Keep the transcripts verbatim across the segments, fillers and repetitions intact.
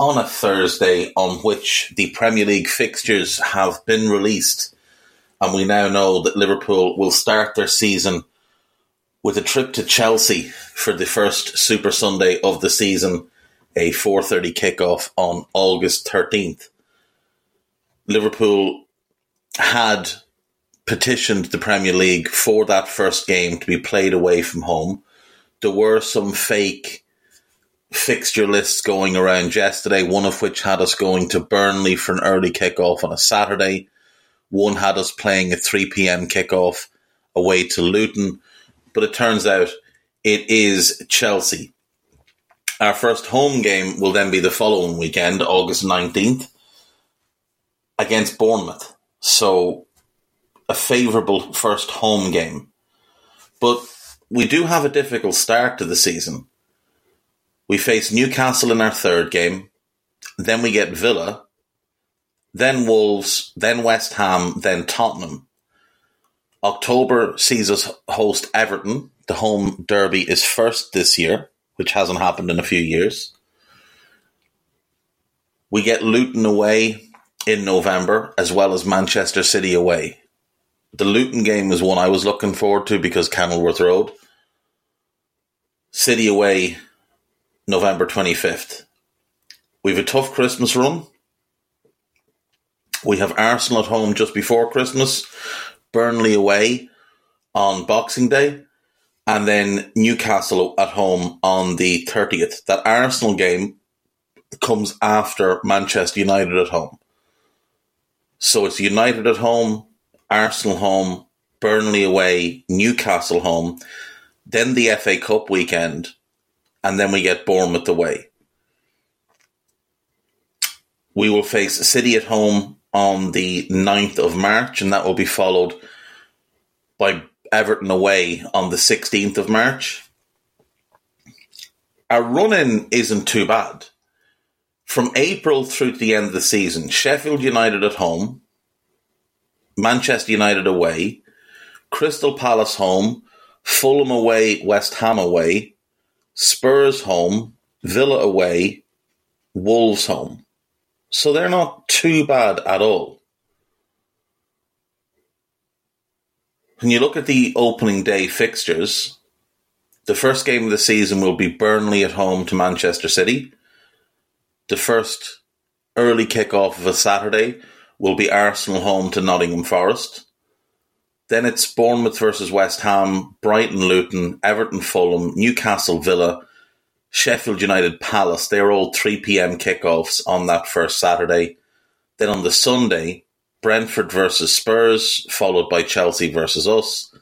on a Thursday on which the Premier League fixtures have been released, and we now know that Liverpool will start their season with a trip to Chelsea for the first Super Sunday of the season, a four thirty kickoff on August thirteenth. Liverpool had petitioned the Premier League for that first game to be played away from home. There were some fake fixture lists going around yesterday, one of which had us going to Burnley for an early kickoff on a Saturday. One had us playing a three p.m. kickoff away to Luton. But it turns out it is Chelsea. Our first home game will then be the following weekend, August nineteenth, against Bournemouth. So a favourable first home game. But we do have a difficult start to the season. We face Newcastle in our third game, then we get Villa, then Wolves, then West Ham, then Tottenham. October sees us host Everton. The home derby is first this year, which hasn't happened in a few years. We get Luton away in November, as well as Manchester City away. The Luton game is one I was looking forward to because Kenilworth Road. City away November twenty-fifth. We have a tough Christmas run. We have Arsenal at home just before Christmas, Burnley away on Boxing Day, and then Newcastle at home on the thirtieth. That Arsenal game comes after Manchester United at home. So it's United at home, Arsenal home, Burnley away, Newcastle home, then the F A Cup weekend, and then we get Bournemouth away. We will face City at home on the ninth of March, and that will be followed by Everton away on the sixteenth of March. Our run-in isn't too bad. From April through to the end of the season, Sheffield United at home, Manchester United away, Crystal Palace home, Fulham away, West Ham away, Spurs home, Villa away, Wolves home. So they're not too bad at all. When you look at the opening day fixtures, the first game of the season will be Burnley at home to Manchester City. The first early kickoff of a Saturday will be Arsenal home to Nottingham Forest. Then it's Bournemouth versus West Ham, Brighton Luton, Everton Fulham, Newcastle Villa, Sheffield United Palace. They're all three p.m. kickoffs on that first Saturday. Then on the Sunday, Brentford versus Spurs, followed by Chelsea versus us.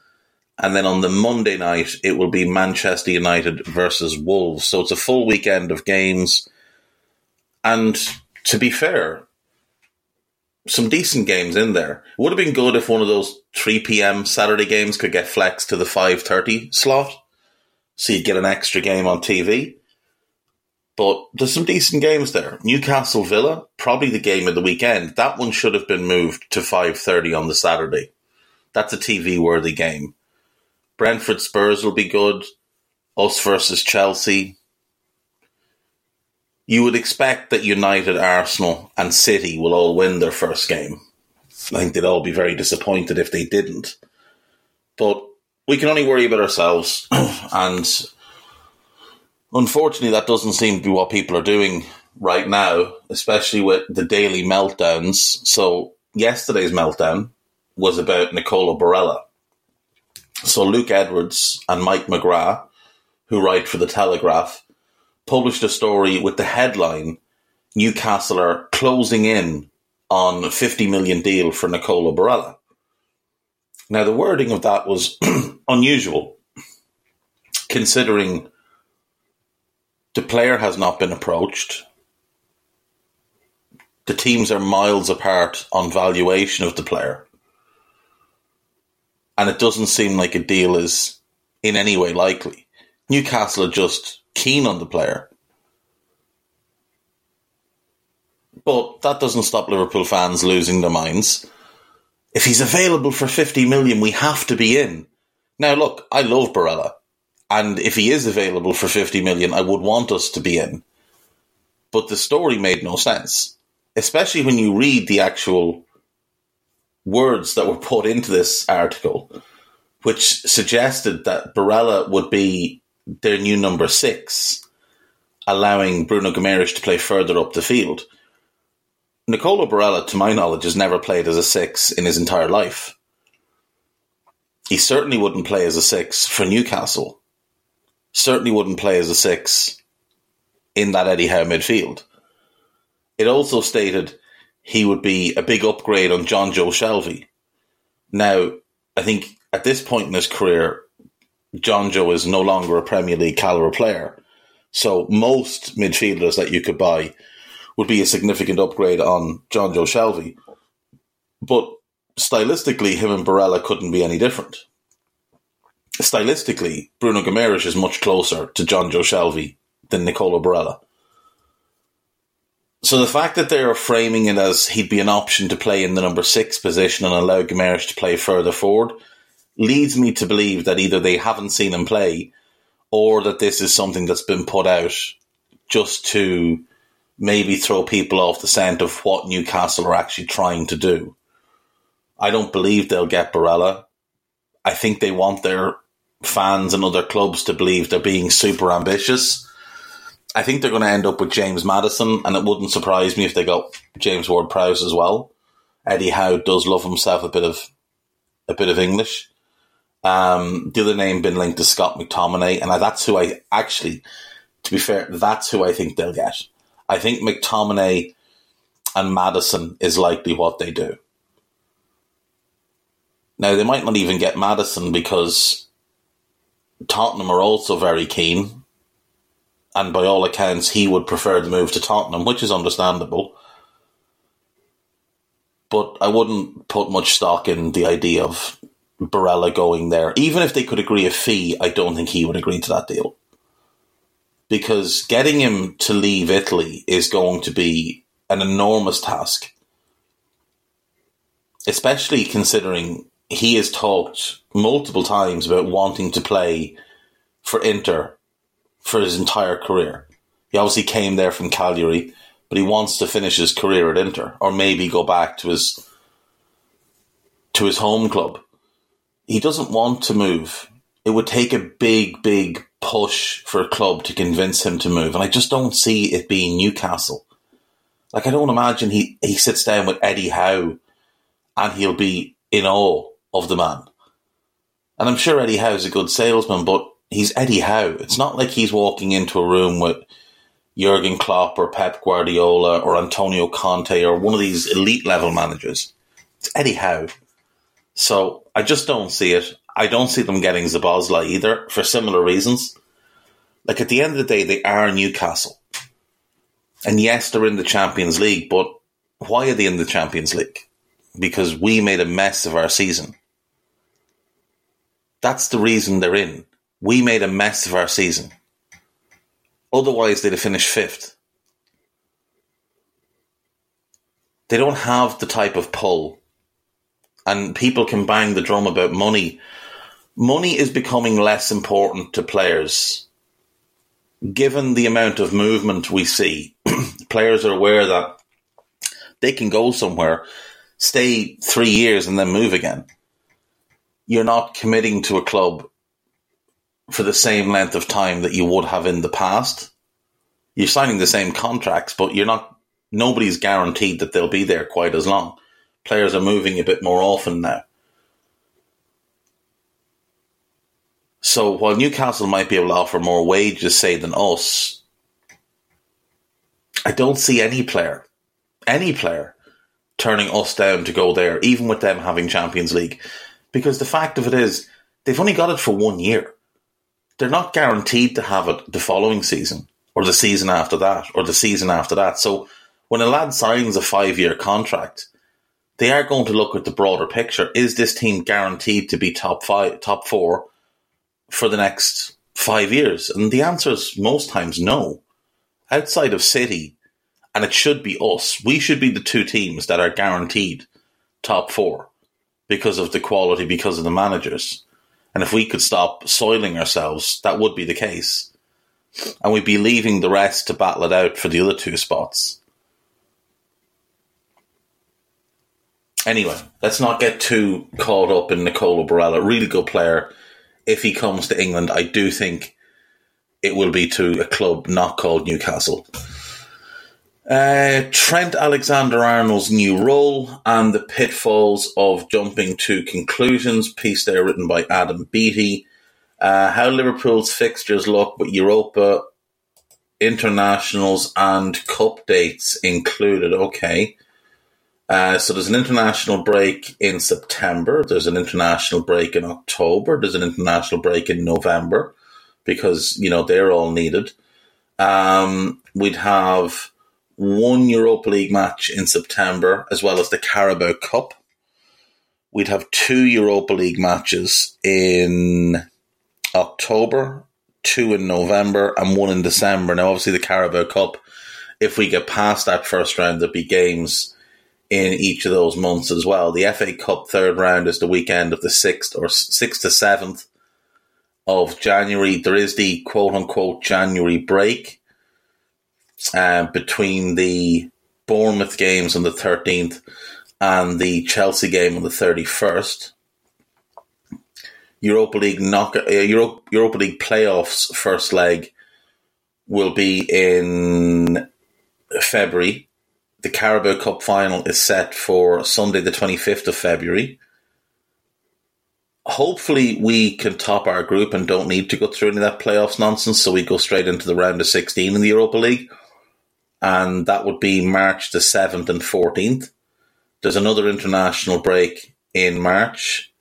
And then on the Monday night, it will be Manchester United versus Wolves. So it's a full weekend of games. And to be fair, some decent games in there. It would have been good if one of those three p.m. Saturday games could get flexed to the five thirty slot, so you'd get an extra game on T V. But there's some decent games there. Newcastle Villa, probably the game of the weekend. That one should have been moved to five thirty on the Saturday. That's a T V-worthy game. Brentford Spurs will be good. Us versus Chelsea. You would expect that United, Arsenal and City will all win their first game. I think they'd all be very disappointed if they didn't. But we can only worry about ourselves. And unfortunately, that doesn't seem to be what people are doing right now, especially with the daily meltdowns. So yesterday's meltdown was about Nicolò Barella. So Luke Edwards and Mike McGrath, who write for The Telegraph, published a story with the headline, Newcastle are closing in on a fifty million deal for Nicolò Barella. Now, the wording of that was unusual, considering the player has not been approached. The teams are miles apart on valuation of the player. And it doesn't seem like a deal is in any way likely. Newcastle are just keen on the player. But that doesn't stop Liverpool fans losing their minds. If he's available for fifty million, we have to be in. Now, look, I love Barella. And if he is available for fifty million, I would want us to be in. But the story made no sense, especially when you read the actual words that were put into this article, which suggested that Barella would be their new number six, allowing Bruno Guimarães to play further up the field. Nicolò Barella, to my knowledge, has never played as a six in his entire life. He certainly wouldn't play as a six for Newcastle. Certainly wouldn't play as a six in that Eddie Howe midfield. It also stated he would be a big upgrade on Jonjo Shelvey. Now, I think at this point in his career, Jonjo is no longer a Premier League caliber player. So most midfielders that you could buy would be a significant upgrade on Jonjo Shelvey. But stylistically, him and Barella couldn't be any different. Stylistically, Bruno Guimarães is much closer to Jonjo Shelvey than Nicolò Barella. So the fact that they're framing it as he'd be an option to play in the number six position and allow Guimarães to play further forward leads me to believe that either they haven't seen him play or that this is something that's been put out just to maybe throw people off the scent of what Newcastle are actually trying to do. I don't believe they'll get Barella. I think they want their fans and other clubs to believe they're being super ambitious. I think they're going to end up with James Maddison, and it wouldn't surprise me if they got James Ward-Prowse as well. Eddie Howe does love himself a bit of a bit of English. Um, the other name been linked to Scott McTominay, and that's who I actually, to be fair, that's who I think they'll get. I think McTominay and Maddison is likely what they do. Now, they might not even get Maddison because Tottenham are also very keen. And by all accounts, he would prefer the move to Tottenham, which is understandable. But I wouldn't put much stock in the idea of Barella going there. Even if they could agree a fee, I don't think he would agree to that deal. Because getting him to leave Italy is going to be an enormous task. Especially considering he has talked multiple times about wanting to play for Inter for his entire career. He obviously came there from Cagliari, but he wants to finish his career at Inter or maybe go back to his to his home club. He doesn't want to move. It would take a big, big push for a club to convince him to move. And I just don't see it being Newcastle. Like, I don't imagine he, he sits down with Eddie Howe and he'll be in awe of the man. And I'm sure Eddie Howe's a good salesman, but he's Eddie Howe. It's not like he's walking into a room with Jurgen Klopp or Pep Guardiola or Antonio Conte or one of these elite level managers. It's Eddie Howe. So I just don't see it. I don't see them getting Szoboszlai either, for similar reasons. Like, at the end of the day, they are Newcastle. And yes, they're in the Champions League, but why are they in the Champions League? Because we made a mess of our season. That's the reason they're in. We made a mess of our season. Otherwise, they'd have finished fifth. They don't have the type of pull. And people can bang the drum about money money is becoming less important to players. Given the amount of movement we see, players are aware that they can go somewhere, stay three years and then move again. You're not committing to a club for the same length of time that you would have in the past. You're signing the same contracts, but you're not. Nobody's guaranteed that they'll be there quite as long. Players are moving a bit more often now. So while Newcastle might be able to offer more wages, say, than us, I don't see any player, any player, turning us down to go there, even with them having Champions League. Because the fact of it is, they've only got it for one year. They're not guaranteed to have it the following season, or the season after that, or the season after that. So when a lad signs a five-year contract, they are going to look at the broader picture. Is this team guaranteed to be top five, top four for the next five years? And the answer is most times no. Outside of City, and it should be us, we should be the two teams that are guaranteed top four because of the quality, because of the managers. And if we could stop soiling ourselves, that would be the case. And we'd be leaving the rest to battle it out for the other two spots. Anyway, let's not get too caught up in Nicolò Barella. Really good player. If he comes to England, I do think it will be to a club not called Newcastle. Uh, Trent Alexander-Arnold's new role and the pitfalls of jumping to conclusions. Piece there written by Adam Beattie. Uh, how Liverpool's fixtures look with Europa, internationals and cup dates included. Okay. Uh, so there's an international break in September. There's an international break in October. There's an international break in November because, you know, they're all needed. Um, we'd have one Europa League match in September as well as the Carabao Cup. We'd have two Europa League matches in October, two in November and one in December. Now, obviously, the Carabao Cup, if we get past that first round, there'll be games in each of those months as well. The F A Cup third round is the weekend of the sixth or sixth to seventh of January. There is the quote-unquote January break uh, between the Bournemouth games on the thirteenth and the Chelsea game on the thirty-first. Europa League knock uh, Euro- Europa League playoffs first leg will be in February. The Carabao Cup final is set for Sunday the twenty-fifth of February. Hopefully we can top our group and don't need to go through any of that playoffs nonsense, so we go straight into the round of sixteen in the Europa League. And that would be March the seventh and fourteenth. There's another international break in March.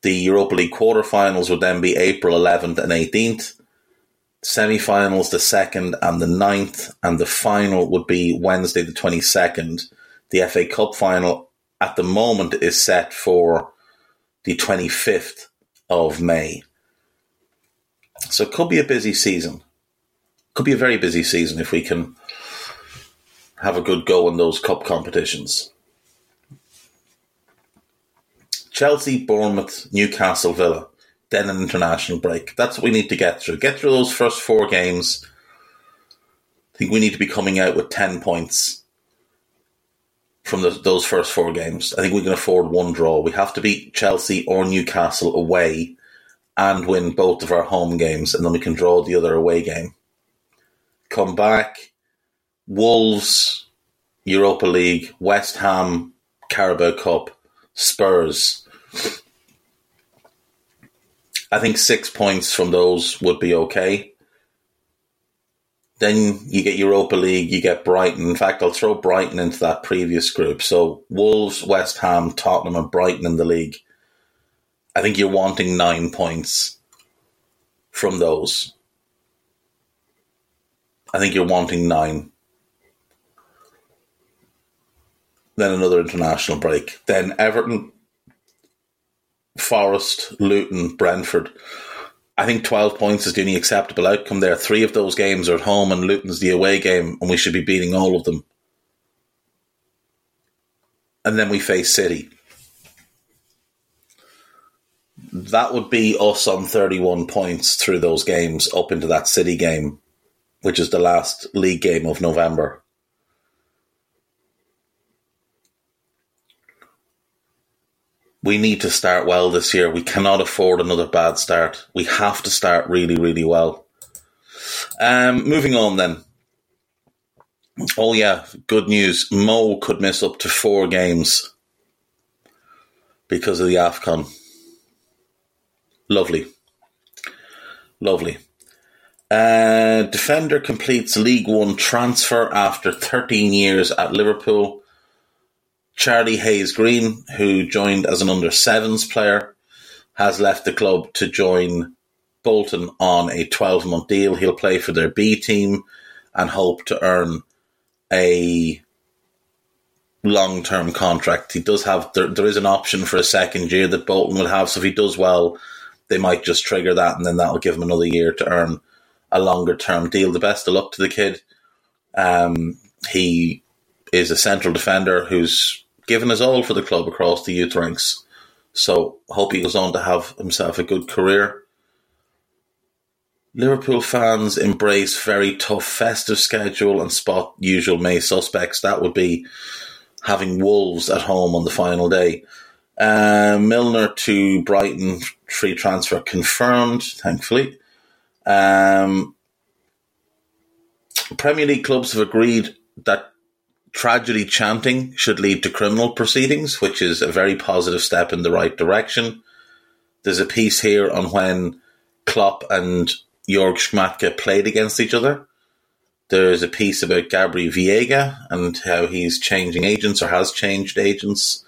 The Europa League quarterfinals would then be April eleventh and eighteenth. Semi-finals the second and the ninth. And the final would be Wednesday the twenty-second. The F A Cup final at the moment is set for the twenty-fifth of May. So it could be a busy season. Could be a very busy season if we can have a good go in those cup competitions. Chelsea, Bournemouth, Newcastle, Villa, then an international break. That's what we need to get through. Get through those first four games. I think we need to be coming out with ten points from the, those first four games. I think we can afford one draw. We have to beat Chelsea or Newcastle away and win both of our home games, and then we can draw the other away game. Come back, Wolves, Europa League, West Ham, Carabao Cup, Spurs. I think six points from those would be okay. Then you get Europa League, you get Brighton. In fact, I'll throw Brighton into that previous group. So Wolves, West Ham, Tottenham and Brighton in the league. I think you're wanting nine points from those. I think you're wanting nine. Then another international break. Then Everton, Forest, Luton, Brentford. I think twelve points is the only acceptable outcome there. Three of those games are at home and Luton's the away game and we should be beating all of them. And then we face City. that would be us on thirty-one points through those games up into that City game, which is the last league game of November. We need to start well this year. We cannot afford another bad start. We have to start really, really well. Um, moving on then. Oh yeah, good news. Mo could miss up to four games because of the AFCON. Lovely. Lovely. Uh, defender completes League One transfer after thirteen years at Liverpool. Charlie Hayes Green, who joined as an under sevens player, has left the club to join Bolton on a twelve-month deal. He'll play for their B team and hope to earn a long-term contract. He does have there, there is an option for a second year that Bolton will have, so if he does well, they might just trigger that, and then that'll give him another year to earn a longer-term deal. The best of luck to the kid. Um, he is a central defender who's given his all for the club across the youth ranks. So hope he goes on to have himself a good career. Liverpool fans embrace very tough festive schedule and spot usual May suspects. That would be having Wolves at home on the final day. Uh, Milner to Brighton, free transfer confirmed, thankfully. Um, Premier League clubs have agreed that tragedy chanting should lead to criminal proceedings, which is a very positive step in the right direction. There's a piece here on when Klopp and Jörg Schmadtke played against each other. There's a piece about Gabriel Viega and how he's changing agents or has changed agents.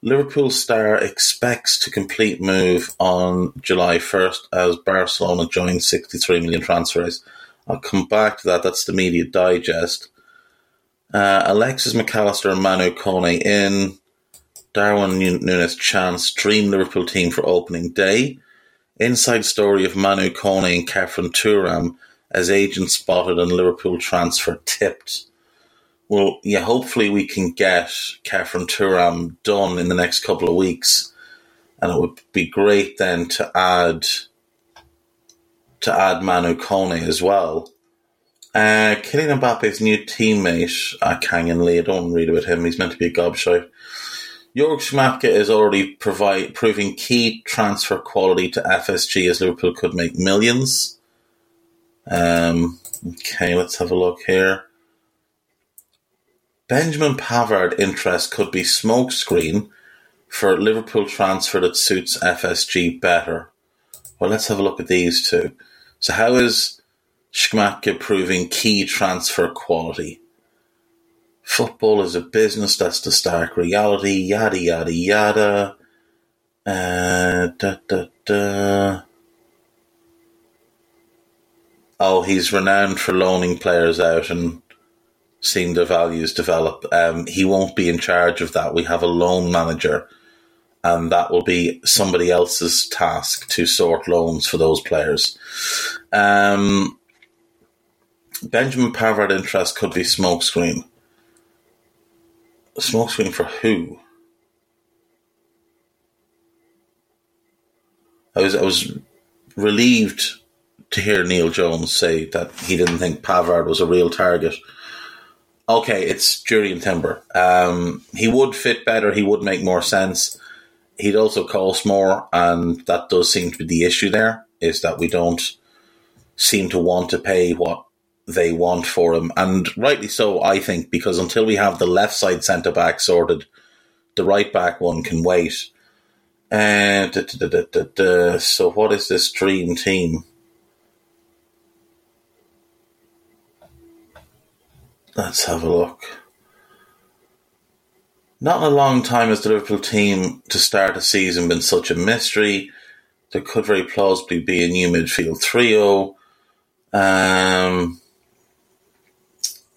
Liverpool star expects to complete move on July first as Barcelona joins sixty-three million transfers. I'll come back to that. That's the media digest. Uh, Alexis McAllister and Manu Koné in. Darwin Nunez chance. Dream Liverpool team for opening day. Inside story of Manu Koné and Khéphren Thuram as agent spotted and Liverpool transfer tipped. Well, yeah, hopefully we can get Khéphren Thuram done in the next couple of weeks. And it would be great then to add to add Manu Koné as well. Uh, Kylian Mbappe's new teammate, uh, Kangin Lee, I don't want to read about him. He's meant to be a gobshite. Jörg Schmadtke is already provide, proving key transfer quality to F S G as Liverpool could make millions. Um, okay, let's have a look here. Benjamin Pavard interest could be smokescreen for Liverpool transfer that suits F S G better. Well, let's have a look at these two. So how is Schmadtke proving key transfer quality? Football is a business, that's the stark reality, yada, yada, yada. Uh, da, da, da. Oh, he's renowned for loaning players out and seeing their values develop. Um, he won't be in charge of that. We have a loan manager, and that will be somebody else's task to sort loans for those players. Um, Benjamin Pavard interest could be smokescreen. Smokescreen for who? I was I was relieved to hear Neil Jones say that he didn't think Pavard was a real target. Okay, it's Jurrien Timber. Um, he would fit better. He would make more sense. He'd also cost more, and that does seem to be the issue there, is that we don't seem to want to pay what they want for him. And rightly so, I think, because until we have the left side centre-back sorted, the right-back one can wait. Uh, da, da, da, da, da. So what is this dream team? Let's have a look. Not in a long time has the Liverpool team to start a season been such a mystery. There could very plausibly be a new midfield trio. Um,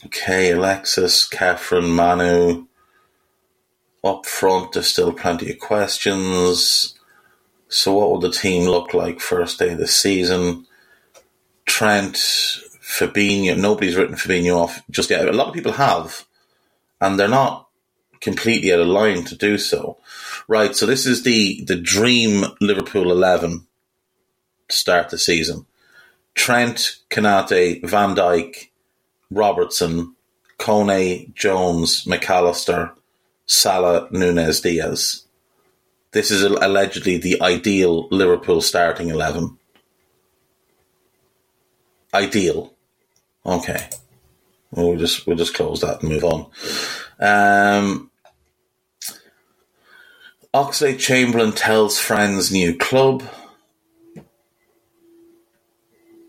okay, Alexis, Khéphren, Manu. Up front, there's still plenty of questions. So what will the team look like first day of the season? Trent... Fabinho, nobody's written Fabinho off just yet. A lot of people have, and they're not completely out of line to do so. Right, so this is the, the dream Liverpool eleven to start the season. Trent, Konaté, Van Dijk, Robertson, Koné, Jones, McAllister, Salah, Nunez, Diaz. This is allegedly the ideal Liverpool starting eleven. Ideal. Okay. We'll just we'll just close that and move on. Um, Oxlade Chamberlain tells friends new club.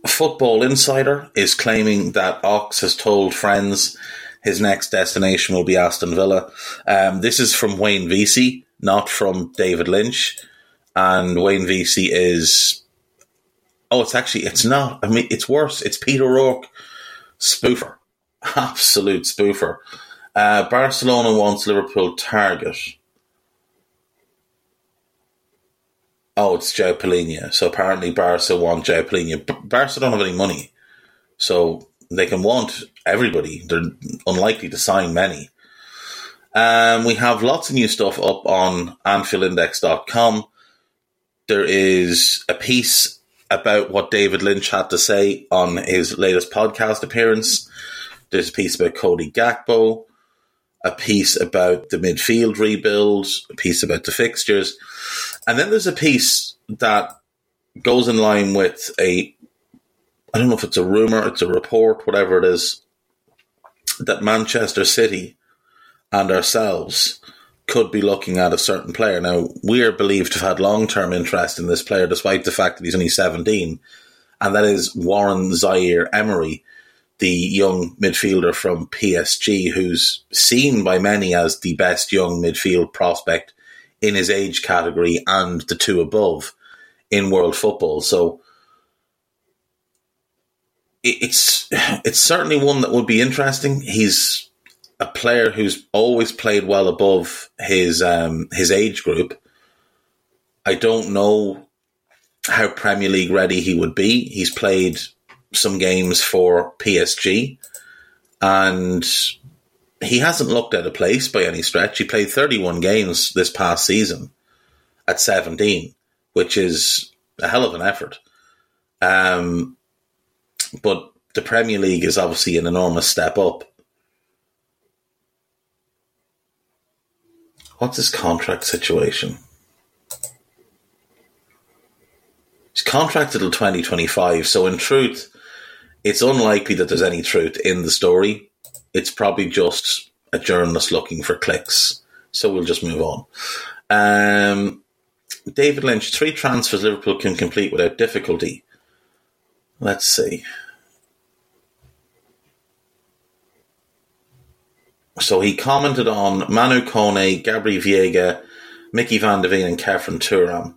Football Insider is claiming that Ox has told friends his next destination will be Aston Villa. Um, this is from Wayne Vesey, not from David Lynch. And Wayne Vesey is... Oh, it's actually... It's not. I mean, it's worse. It's Peter O'Rourke. Spoofer. Absolute spoofer. Uh, Barcelona wants Liverpool target. Oh, it's Joao Palhinha. So apparently Barca want Joao Palhinha. Barca don't have any money. So they can want everybody. They're unlikely to sign many. Um, we have lots of new stuff up on Anfield Index dot com. There is a piece about what David Lynch had to say on his latest podcast appearance. There's a piece about Cody Gakpo, a piece about the midfield rebuild, a piece about the fixtures. And then there's a piece that goes in line with a, I don't know if it's a rumour, it's a report, whatever it is, that Manchester City and ourselves could be looking at a certain player. Now, we're believed to have had long-term interest in this player, despite the fact that he's only seventeen, and that is Warren Zaïre-Emery, the young midfielder from P S G, who's seen by many as the best young midfield prospect in his age category and the two above in world football. So it's it's certainly one that would be interesting. He's a player who's always played well above his um, his age group. I don't know how Premier League ready he would be. He's played some games for P S G and he hasn't looked out of place by any stretch. He played thirty-one games this past season at seventeen, which is a hell of an effort. Um, but the Premier League is obviously an enormous step up. What's his contract situation? He's contracted till twenty twenty-five, so in truth, it's unlikely that there's any truth in the story. It's probably just a journalist looking for clicks. So we'll just move on. Um, David Lynch, three transfers Liverpool can complete without difficulty. Let's see. So he commented on Manu Koné, Gabriel Viega, Mickey Van De Ven and Khéphren Thuram.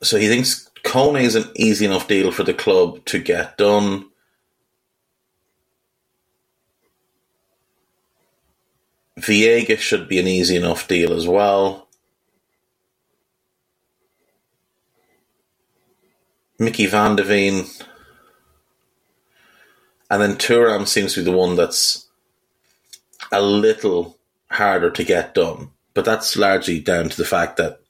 So he thinks Koné is an easy enough deal for the club to get done. Viega should be an easy enough deal as well. Mickey Van De Ven. And then Thuram seems to be the one that's a little harder to get done. But that's largely down to the fact that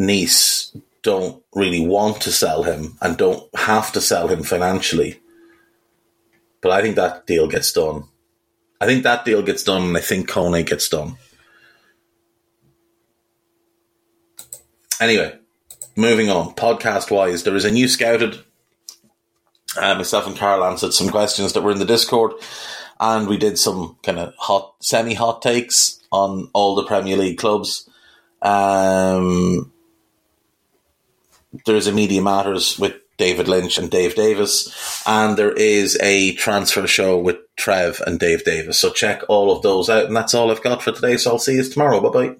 Nice don't really want to sell him and don't have to sell him financially. But I think that deal gets done. I think that deal gets done and I think Koné gets done. Anyway, moving on. Podcast-wise, there is a new Scouted. Uh, myself and Carl answered some questions that were in the Discord and we did some kind of hot, semi-hot takes on all the Premier League clubs. Um... There's a Media Matters with David Lynch and Dave Davis, and there is a transfer show with Trev and Dave Davis. So check all of those out, and that's all I've got for today, so I'll see you tomorrow. Bye-bye.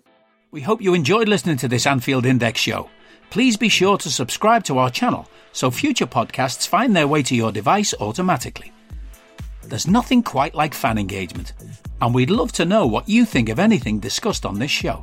We hope you enjoyed listening to this Anfield Index show. Please be sure to subscribe to our channel so future podcasts find their way to your device automatically. There's nothing quite like fan engagement, and we'd love to know what you think of anything discussed on this show.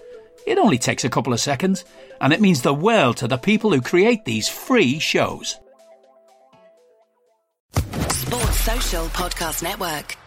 It only takes a couple of seconds, and it means the world to the people who create these free shows. Sports Social Podcast Network.